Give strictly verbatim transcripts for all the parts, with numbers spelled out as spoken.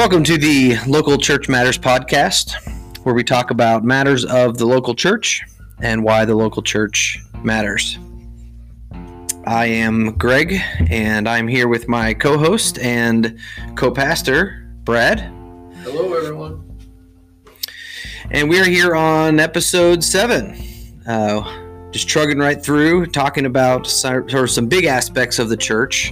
Welcome to the Local Church Matters podcast, where we talk about matters of the local church and why the local church matters. I am Greg, and I'm here with my co-host and co-pastor, Brad. Hello, everyone. And we're here on episode seven, uh, just trudging right through, talking about sort of some big aspects of the church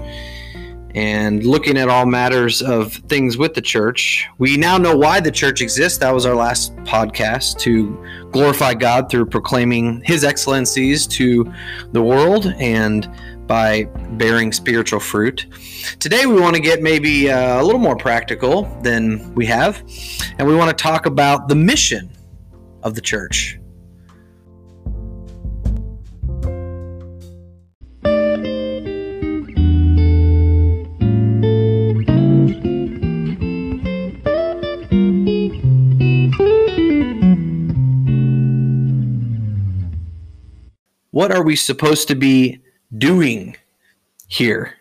and looking at all matters of things with the church. We now know why the church exists. That was our last podcast, to glorify God through proclaiming His excellencies to the world and by bearing spiritual fruit. Today we want to get maybe uh, a little more practical than we have, and we want to talk about the mission of the church. What are we supposed to be doing here?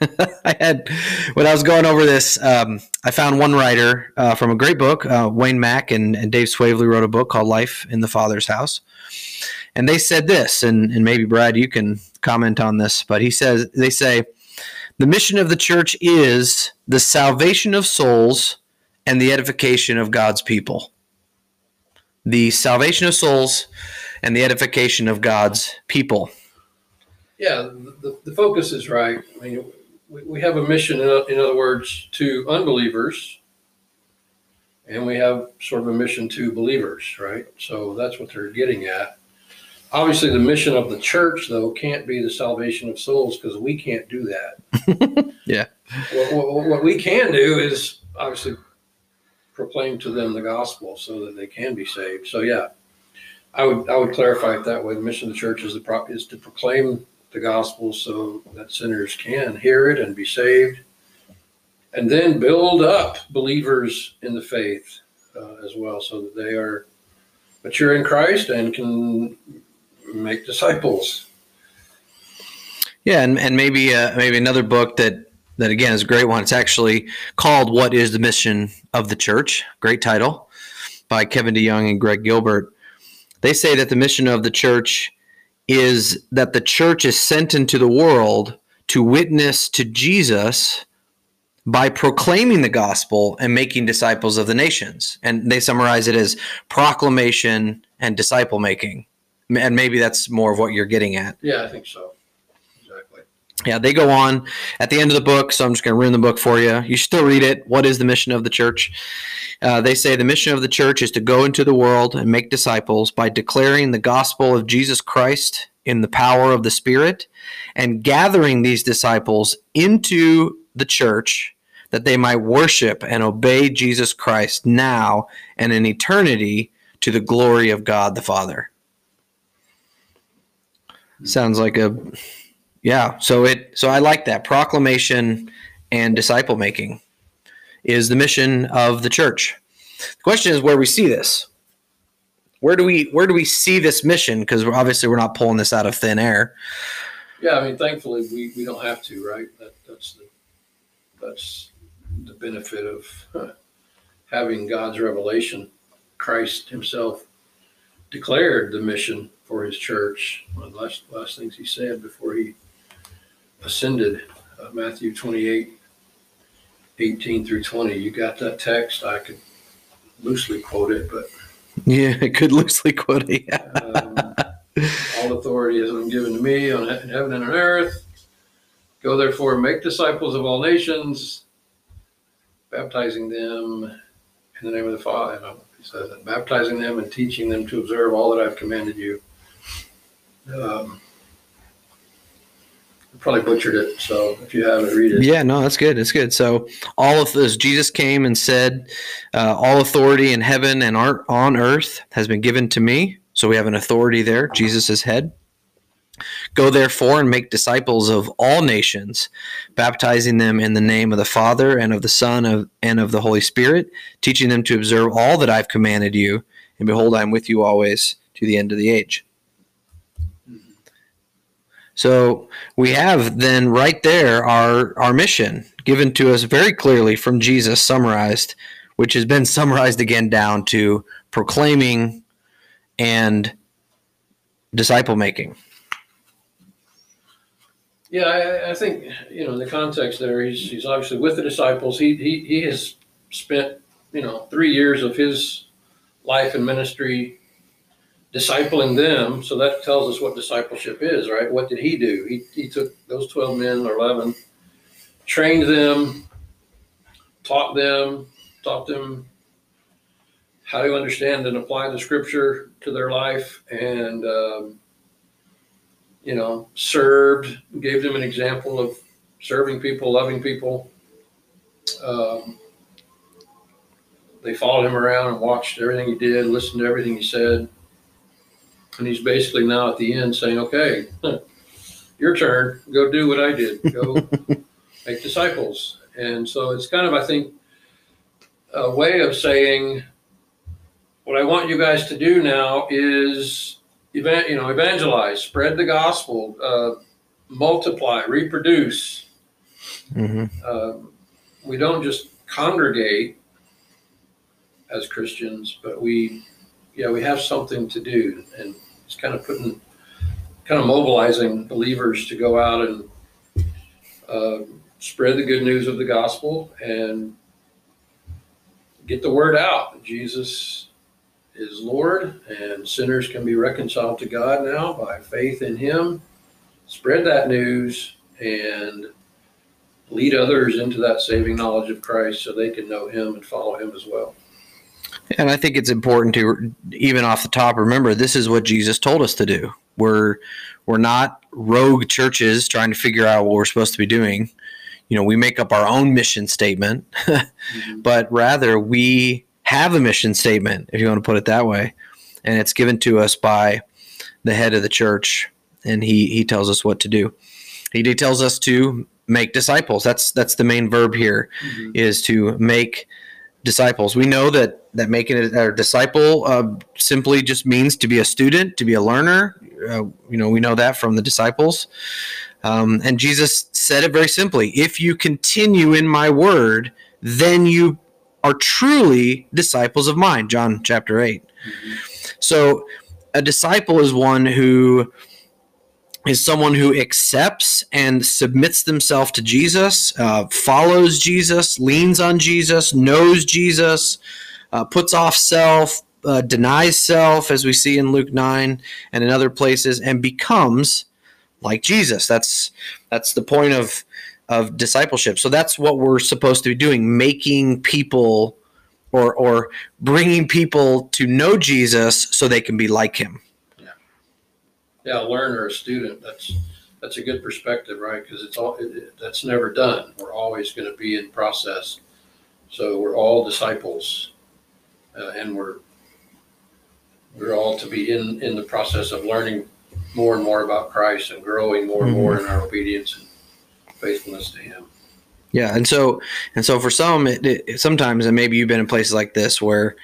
I had, when I was going over this, um, I found one writer uh, from a great book, uh, Wayne Mack and, and Dave Swavely wrote a book called Life in the Father's House. And they said this, and, and maybe Brad, you can comment on this, but he says, they say, the mission of the church is the salvation of souls and the edification of God's people. The salvation of souls and the edification of God's people. Yeah, the, the focus is right. I mean, we, we have a mission, in, in other words, to unbelievers, and we have sort of a mission to believers, right? So that's what they're getting at. Obviously, the mission of the church, though, can't be the salvation of souls, because we can't do that. Yeah. What, what, what we can do is obviously proclaim to them the gospel so that they can be saved. So, yeah. I would I would clarify it that way. The mission of the church is the pro- is to proclaim the gospel so that sinners can hear it and be saved, and then build up believers in the faith uh, as well, so that they are mature in Christ and can make disciples. Yeah, and and maybe uh, maybe another book that that again is a great one. It's actually called "What is the Mission of the Church?" Great title, by Kevin DeYoung and Greg Gilbert. They say that the mission of the church is that the church is sent into the world to witness to Jesus by proclaiming the gospel and making disciples of the nations. And they summarize it as proclamation and disciple making. And maybe that's more of what you're getting at. Yeah, I think so. Exactly. Yeah, they go on at the end of the book, so I'm just going to ruin the book for you. You should still read it. What is the mission of the church? Uh, they say the mission of the church is to go into the world and make disciples by declaring the gospel of Jesus Christ in the power of the Spirit and gathering these disciples into the church that they might worship and obey Jesus Christ now and in eternity to the glory of God the Father. Sounds like a, yeah, so it, so I like that. Proclamation and disciple making is the mission of the church. The question is where we see this. Where do we where do we see this mission? Because obviously we're not pulling this out of thin air. Yeah, I mean, thankfully we, we don't have to, right? That, that's the that's the benefit of huh, having God's revelation. Christ Himself declared the mission for His church. One of the last last things He said before He ascended, uh, Matthew twenty-eight. eighteen through twenty. You got that text? I could loosely quote it, but yeah, I could loosely quote it. Yeah. um, all authority has been given to me on he- heaven and on earth. Go therefore and make disciples of all nations, baptizing them in the name of the Father. And He says that, baptizing them and teaching them to observe all that I've commanded you. Um, probably butchered it, so if you haven't, read it. Yeah, no, that's good. That's good. So all of this, Jesus came and said, uh, all authority in heaven and on earth has been given to me. So we have an authority there. Jesus is head. Go therefore and make disciples of all nations, baptizing them in the name of the Father and of the Son of, and of the Holy Spirit, teaching them to observe all that I've commanded you. And behold, I am with you always to the end of the age. So we have then right there our, our mission given to us very clearly from Jesus, summarized, which has been summarized again down to proclaiming and disciple making. Yeah, I, I think, you know, in the context there, he's he's obviously with the disciples. He he he has spent, you know, three years of his life and ministry discipling them. So that tells us what discipleship is, right? What did he do? He he took those twelve men or eleven, trained them, taught them, taught them how to understand and apply the scripture to their life, and um, you know, served, gave them an example of serving people, loving people. Um, they followed him around and watched everything he did, listened to everything he said. And he's basically now at the end saying, okay, your turn, go do what I did, go make disciples. And so it's kind of, I think, a way of saying, what I want you guys to do now is, evan- you know, evangelize, spread the gospel, uh, multiply, reproduce. Mm-hmm. Uh, we don't just congregate as Christians, but we, yeah, we have something to do, and it's kind of putting, kind of mobilizing believers to go out and uh, spread the good news of the gospel and get the word out. Jesus is Lord, and sinners can be reconciled to God now by faith in him. Spread that news and lead others into that saving knowledge of Christ so they can know him and follow him as well. And I think it's important to, even off the top, remember this is what Jesus told us to do. We're we're not rogue churches trying to figure out what we're supposed to be doing. You know, we make up our own mission statement, mm-hmm. but rather we have a mission statement, if you want to put it that way, and it's given to us by the head of the church, and he he tells us what to do. He tells us to make disciples. That's that's the main verb here, mm-hmm. is to make disciples. We know that that making it a disciple uh, simply just means to be a student, to be a learner. Uh, you know, we know that from the disciples, um, and Jesus said it very simply: "If you continue in my word, then you are truly disciples of mine," John chapter eight. Mm-hmm. So a disciple is one who is someone who accepts and submits themselves to Jesus, uh, follows Jesus, leans on Jesus, knows Jesus, uh, puts off self, uh, denies self, as we see in Luke nine and in other places, and becomes like Jesus. That's that's the point of of discipleship. So that's what we're supposed to be doing, making people or or bringing people to know Jesus so they can be like him. Yeah, yeah, a learner, a student. That's that's a good perspective, right? Because it's all it, it, that's never done. We're always going to be in process. So we're all disciples, uh, and we're we're all to be in in the process of learning more and more about Christ and growing more and mm-hmm. more in our obedience and faithfulness to him. Yeah, and so and so for some, it, it, sometimes, and maybe you've been in places like this where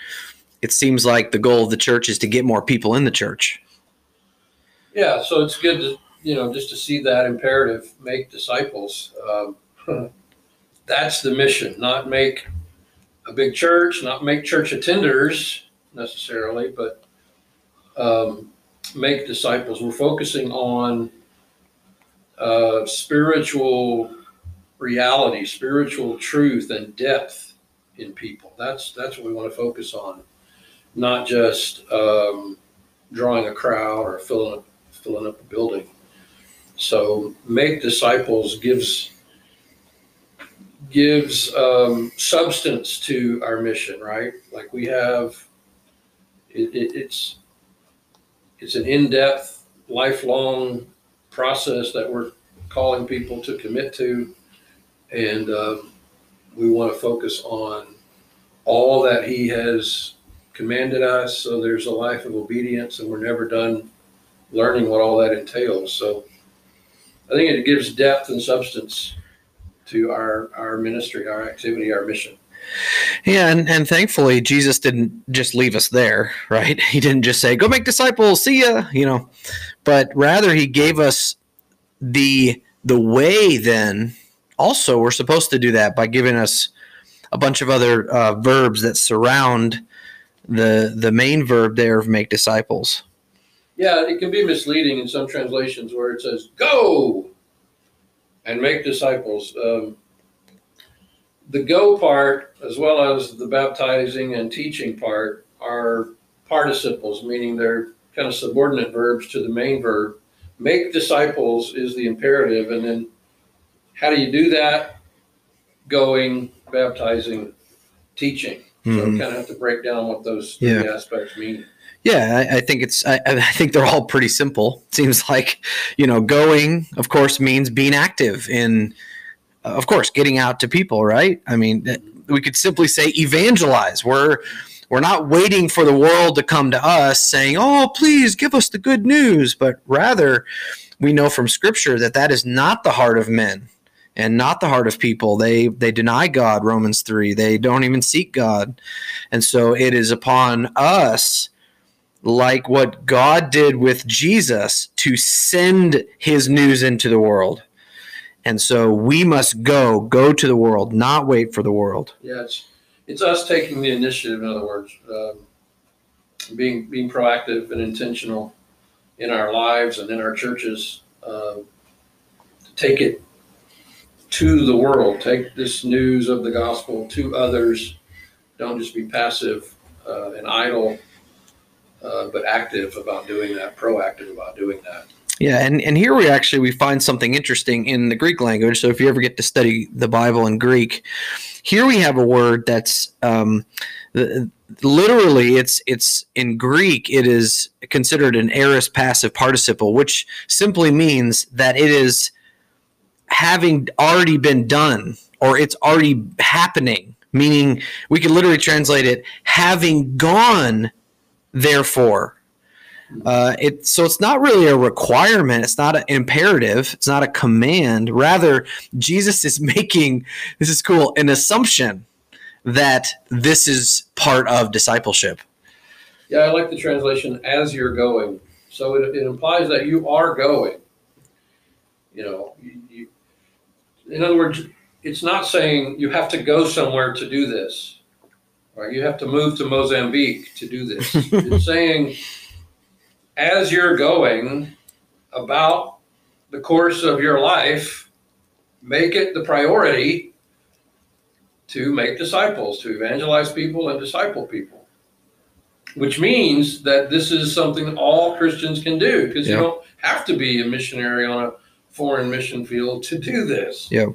it seems like the goal of the church is to get more people in the church. Yeah, so it's good to, you know, just to see that imperative, make disciples. Um, that's the mission, not make a big church, not make church attenders necessarily, but um, make disciples. We're focusing on Uh, spiritual reality, spiritual truth, and depth in people. That's that's what we want to focus on, not just um, drawing a crowd or filling up, filling up a building. So make disciples gives gives um, substance to our mission, right? Like we have, it, it, it's it's an in-depth, lifelong process that we're calling people to commit to, and uh, we want to focus on all that he has commanded us, so there's a life of obedience, and we're never done learning what all that entails. So I think it gives depth and substance to our our ministry, our activity, our mission. Yeah, and, and thankfully Jesus didn't just leave us there, right? He didn't just say, go make disciples, see ya, you know, but rather he gave us the the way then also we're supposed to do that by giving us a bunch of other uh, verbs that surround the the main verb there of make disciples. Yeah, it can be misleading in some translations where it says go and make disciples. Um, the go part, as well as the baptizing and teaching part, are participles, meaning they're kind of subordinate verbs to the main verb. Make disciples is the imperative, and then how do you do that? Going, baptizing, teaching. So mm-hmm. kind of have to break down what those three yeah. aspects mean. Yeah, I, I think it's. I, I think they're all pretty simple. Seems like, you know, going, of course, means being active in, uh, of course, getting out to people, right? I mean, we could simply say evangelize. We're we're not waiting for the world to come to us saying, "Oh, please give us the good news," but rather, we know from Scripture that that is not the heart of men and not the heart of people. They they deny God, Romans three. They don't even seek God. And so it is upon us, like what God did with Jesus, to send his news into the world. And so we must go, go to the world, not wait for the world. Yeah, it's, it's us taking the initiative, in other words, um, being being proactive and intentional in our lives and in our churches, uh, to take it to the world, take this news of the gospel to others. Don't just be passive uh, and idle, uh, but active about doing that, proactive about doing that. Yeah, and, and here we actually we find something interesting in the Greek language. So if you ever get to study the Bible in Greek, here we have a word that's um, the, literally it's it's in Greek it is considered an aorist passive participle, which simply means that it is having already been done, or it's already happening, meaning we could literally translate it having gone, therefore. Uh, it, so it's not really a requirement. It's not an imperative. It's not a command. Rather, Jesus is making, this is cool, an assumption that this is part of discipleship. Yeah, I like the translation, as you're going. So it, it implies that you are going. You know, you, you, in other words, it's not saying you have to go somewhere to do this, or you have to move to Mozambique to do this. It's saying, as you're going about the course of your life, make it the priority to make disciples, to evangelize people and disciple people, which means that this is something all Christians can do, because yeah. you don't have to be a missionary on a foreign mission field to do this. Yeah.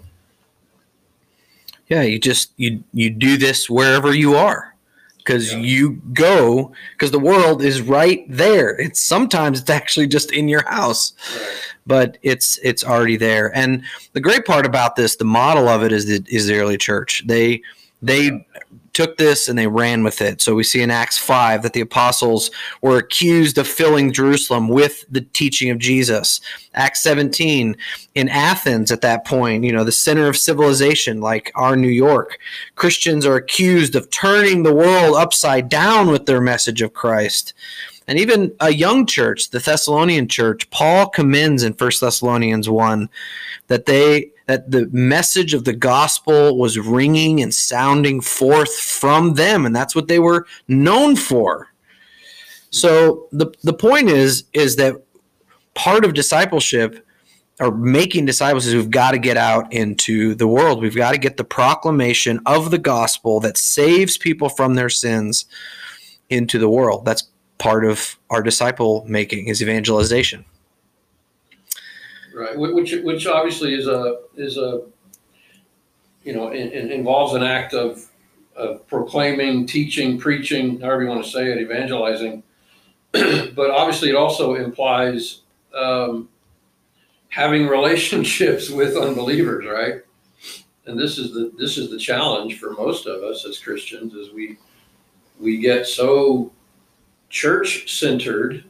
Yeah, you just you you do this wherever you are, because yeah. you go, because the world is right there. It's sometimes it's actually just in your house, right. but it's it's already there. And the great part about this, the model of it, is the is the early church. They they yeah. took this and they ran with it. So we see in Acts five that the apostles were accused of filling Jerusalem with the teaching of Jesus. Acts seventeen, in Athens at that point, you know, the center of civilization like our New York, Christians are accused of turning the world upside down with their message of Christ. And even a young church, the Thessalonian church, Paul commends in First Thessalonians one that they that the message of the gospel was ringing and sounding forth from them, and that's what they were known for. So the the point is is that part of discipleship or making disciples is we've got to get out into the world. We've got to get the proclamation of the gospel that saves people from their sins into the world. That's part of our disciple making is evangelization, right? Which, which obviously is a is a you know in, in involves an act of, of proclaiming, teaching, preaching, however you want to say it, evangelizing. But obviously, it also implies um, having relationships with unbelievers, right? And this is the this is the challenge for most of us as Christians, is we we get so church-centered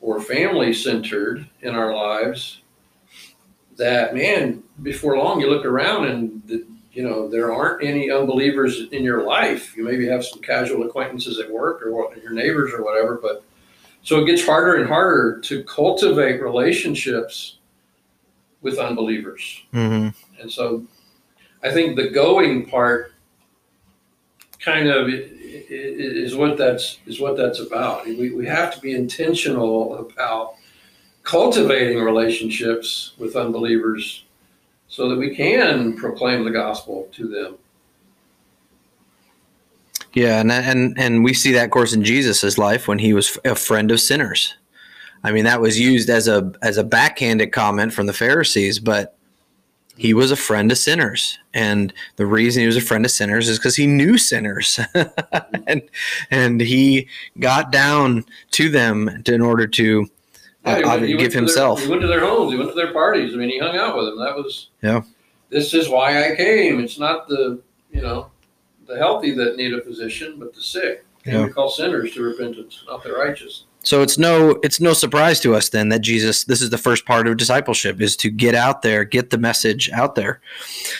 or family-centered in our lives that, man, before long you look around and, the, you know, there aren't any unbelievers in your life. You maybe have some casual acquaintances at work or what, your neighbors or whatever, but So it gets harder and harder to cultivate relationships with unbelievers. Mm-hmm. And so I think the going part kind of is what that's is what that's about. We we have to be intentional about cultivating relationships with unbelievers so that we can proclaim the gospel to them. Yeah, and and and we see that, of course, in Jesus's life when he was a friend of sinners. I mean, that was used as a as a backhanded comment from the Pharisees, but he was a friend of sinners, and the reason he was a friend of sinners is because he knew sinners, and and he got down to them to, in order to uh, yeah, he went, he give himself. Their, he went to their homes. He went to their parties. I mean, he hung out with them. That was yeah. This is why I came. It's not the you know the healthy that need a physician, but the sick. And yeah. We call sinners to repentance, not the righteous. So it's no it's no surprise to us then that Jesus, this is the first part of discipleship, is to get out there, get the message out there.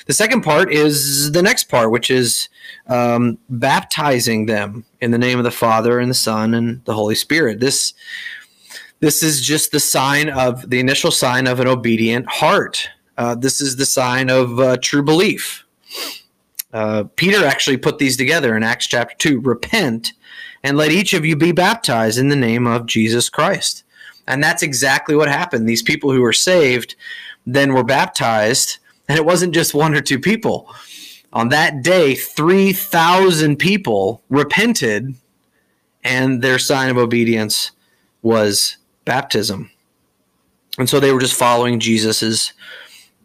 The second part is the next part, which is um, baptizing them in the name of the Father and the Son and the Holy Spirit. This this is just the sign of the initial sign of an obedient heart. Uh, this is the sign of uh, true belief. Uh, Peter actually put these together in Acts chapter two. Repent and let each of you be baptized in the name of Jesus Christ. And that's exactly what happened. These people who were saved then were baptized, and it wasn't just one or two people. On that day, three thousand people repented, and their sign of obedience was baptism. And so they were just following Jesus's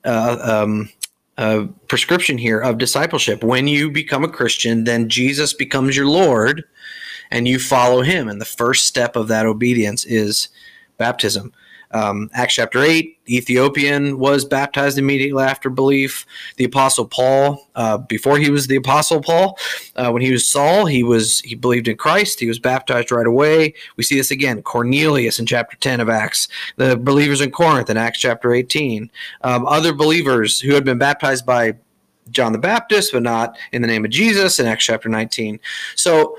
uh, um, uh, prescription here of discipleship. When you become a Christian, then Jesus becomes your Lord, and you follow him. And the first step of that obedience is baptism. Um, Acts chapter eight, Ethiopian was baptized immediately after belief. The Apostle Paul, uh, before he was the Apostle Paul, uh, when he was Saul, he was he believed in Christ. He was baptized right away. We see this again, Cornelius in chapter ten of Acts, the believers in Corinth in Acts chapter eighteen. Um, other believers who had been baptized by John the Baptist, but not in the name of Jesus in Acts chapter nineteen. So,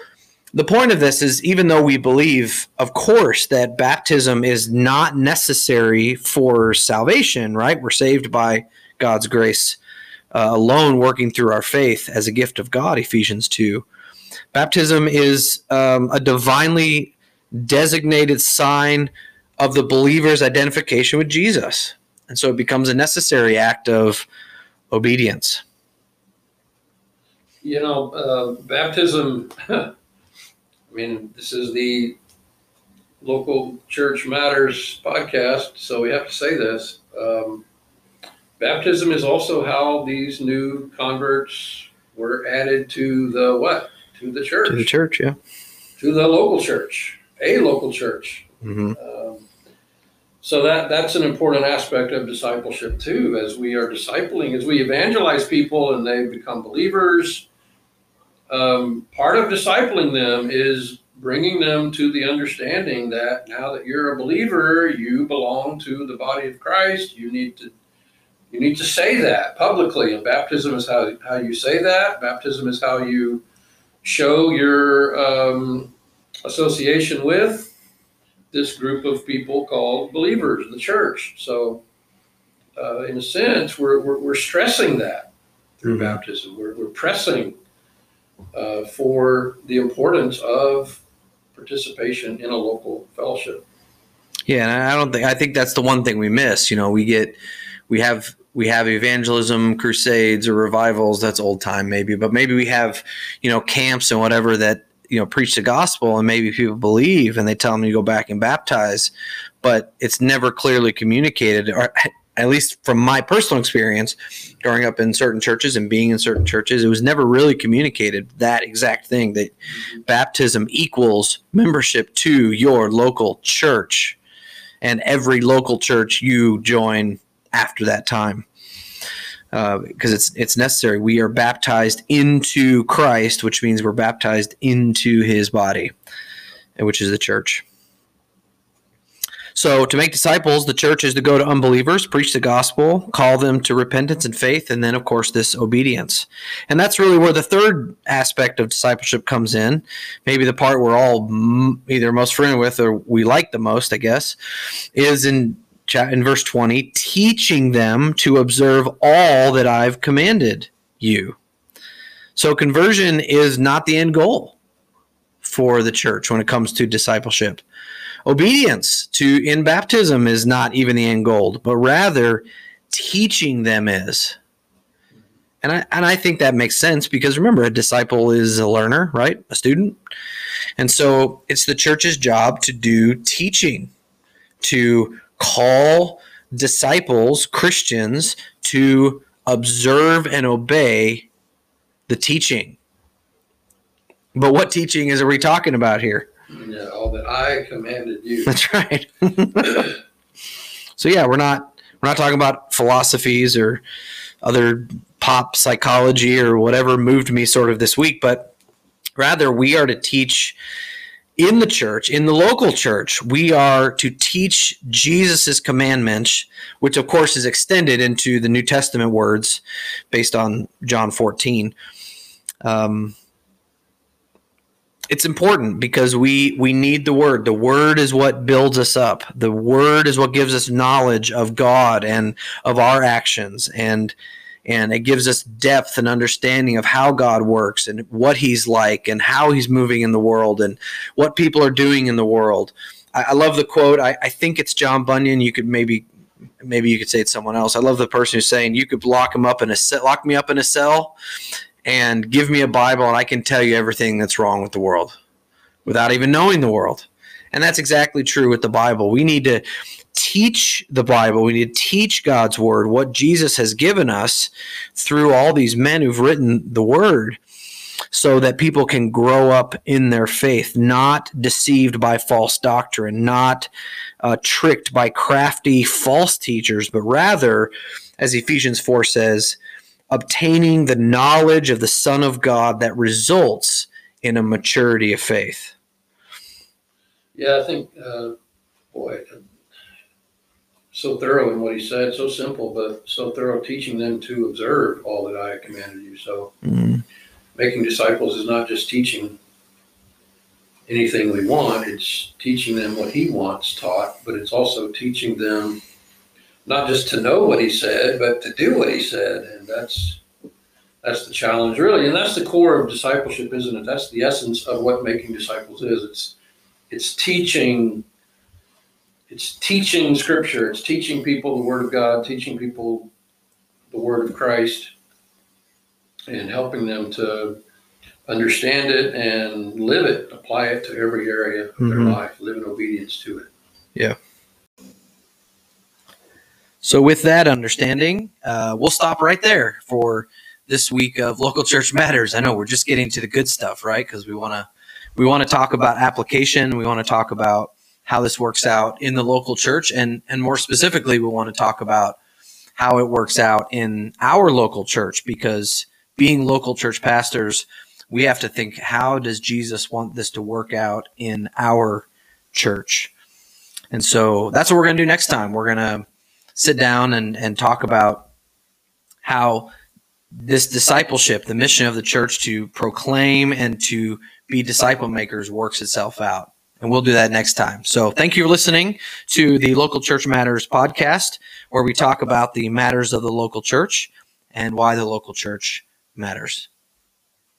the point of this is, even though we believe, of course, that baptism is not necessary for salvation, right? We're saved by God's grace uh, alone, working through our faith as a gift of God, Ephesians two. Baptism is um, a divinely designated sign of the believer's identification with Jesus. And so it becomes a necessary act of obedience. You know, uh, baptism... I mean, this is the Local Church Matters podcast, so we have to say this. Um, baptism is also how these new converts were added to the what? To the church. To the church, yeah. To the local church, a local church. Mm-hmm. Um, so that that's an important aspect of discipleship too. As we are discipling, as we evangelize people and they become believers, Um, part of discipling them is bringing them to the understanding that now that you're a believer, you belong to the body of Christ. You need to you need to say that publicly, and baptism is how, how you say that. Baptism is how you show your um, association with this group of people called believers, the church. So uh, in a sense, we're, we're, we're stressing that through mm-hmm. baptism. We're, we're pressing Uh, for the importance of participation in a local fellowship. Yeah, and I don't think I think that's the one thing we miss. You know, we get we have we have evangelism, crusades, or revivals. That's old time, maybe, but maybe we have you know camps and whatever that you know preach the gospel, and maybe people believe and they tell them to go back and baptize, but it's never clearly communicated. Or, at least from my personal experience, growing up in certain churches and being in certain churches, it was never really communicated that exact thing, that baptism equals membership to your local church and every local church you join after that time. Uh, because it's it's necessary. We are baptized into Christ, which means we're baptized into his body, which is the church. So to make disciples, the church is to go to unbelievers, preach the gospel, call them to repentance and faith, and then, of course, this obedience. And that's really where the third aspect of discipleship comes in, maybe the part we're all either most familiar with or we like the most, I guess, is in in verse twenty, teaching them to observe all that I've commanded you. So conversion is not the end goal for the church when it comes to discipleship. Obedience to in baptism is not even the end goal, but rather teaching them is. And I and I think that makes sense because remember, a disciple is a learner, right? A student. And so it's the church's job to do teaching, to call disciples, Christians, to observe and obey the teaching. But what teaching is are we talking about here? Yeah, all that I commanded you. That's right. So yeah, we're not we're not talking about philosophies or other pop psychology or whatever moved me sort of this week, but rather we are to teach in the church, in the local church, we are to teach Jesus's commandments, which of course is extended into the New Testament words based on John fourteen. Um It's important because we we need the word. The word is what builds us up. The word is what gives us knowledge of God and of our actions, and and it gives us depth and understanding of how God works and what He's like and how He's moving in the world and what people are doing in the world. I, I love the quote. I, I think it's John Bunyan. You could maybe maybe you could say it's someone else. I love the person who's saying, "You could lock him up in a lock me up in a cell." And give me a Bible and I can tell you everything that's wrong with the world without even knowing the world. And that's exactly true with the Bible. We need to teach the Bible. We need to teach God's word, what Jesus has given us through all these men who've written the word so that people can grow up in their faith, not deceived by false doctrine, not uh, tricked by crafty false teachers, but rather, as Ephesians four says, obtaining the knowledge of the Son of God that results in a maturity of faith. Yeah, I think, uh, boy, so thorough in what he said, so simple, but so thorough, teaching them to observe all that I commanded you. So mm-hmm. Making disciples is not just teaching anything we want, it's teaching them what he wants taught, but it's also teaching them not just to know what he said, but to do what he said. And that's that's the challenge, really. And that's the core of discipleship, isn't it? That's the essence of what making disciples is. It's it's teaching, it's teaching Scripture. It's teaching people the Word of God, teaching people the Word of Christ, and helping them to understand it and live it, apply it to every area of mm-hmm. their life, live in obedience to it. Yeah. So with that understanding, uh, we'll stop right there for this week of Local Church Matters. I know we're just getting to the good stuff, right? Because we want to we want to talk about application. We want to talk about how this works out in the local church. And, and more specifically, we want to talk about how it works out in our local church, because being local church pastors, we have to think, how does Jesus want this to work out in our church? And so that's what we're going to do next time. We're going to sit down and, and talk about how this discipleship, the mission of the church to proclaim and to be disciple makers, works itself out. And we'll do that next time. So thank you for listening to the Local Church Matters podcast, where we talk about the matters of the local church and why the local church matters.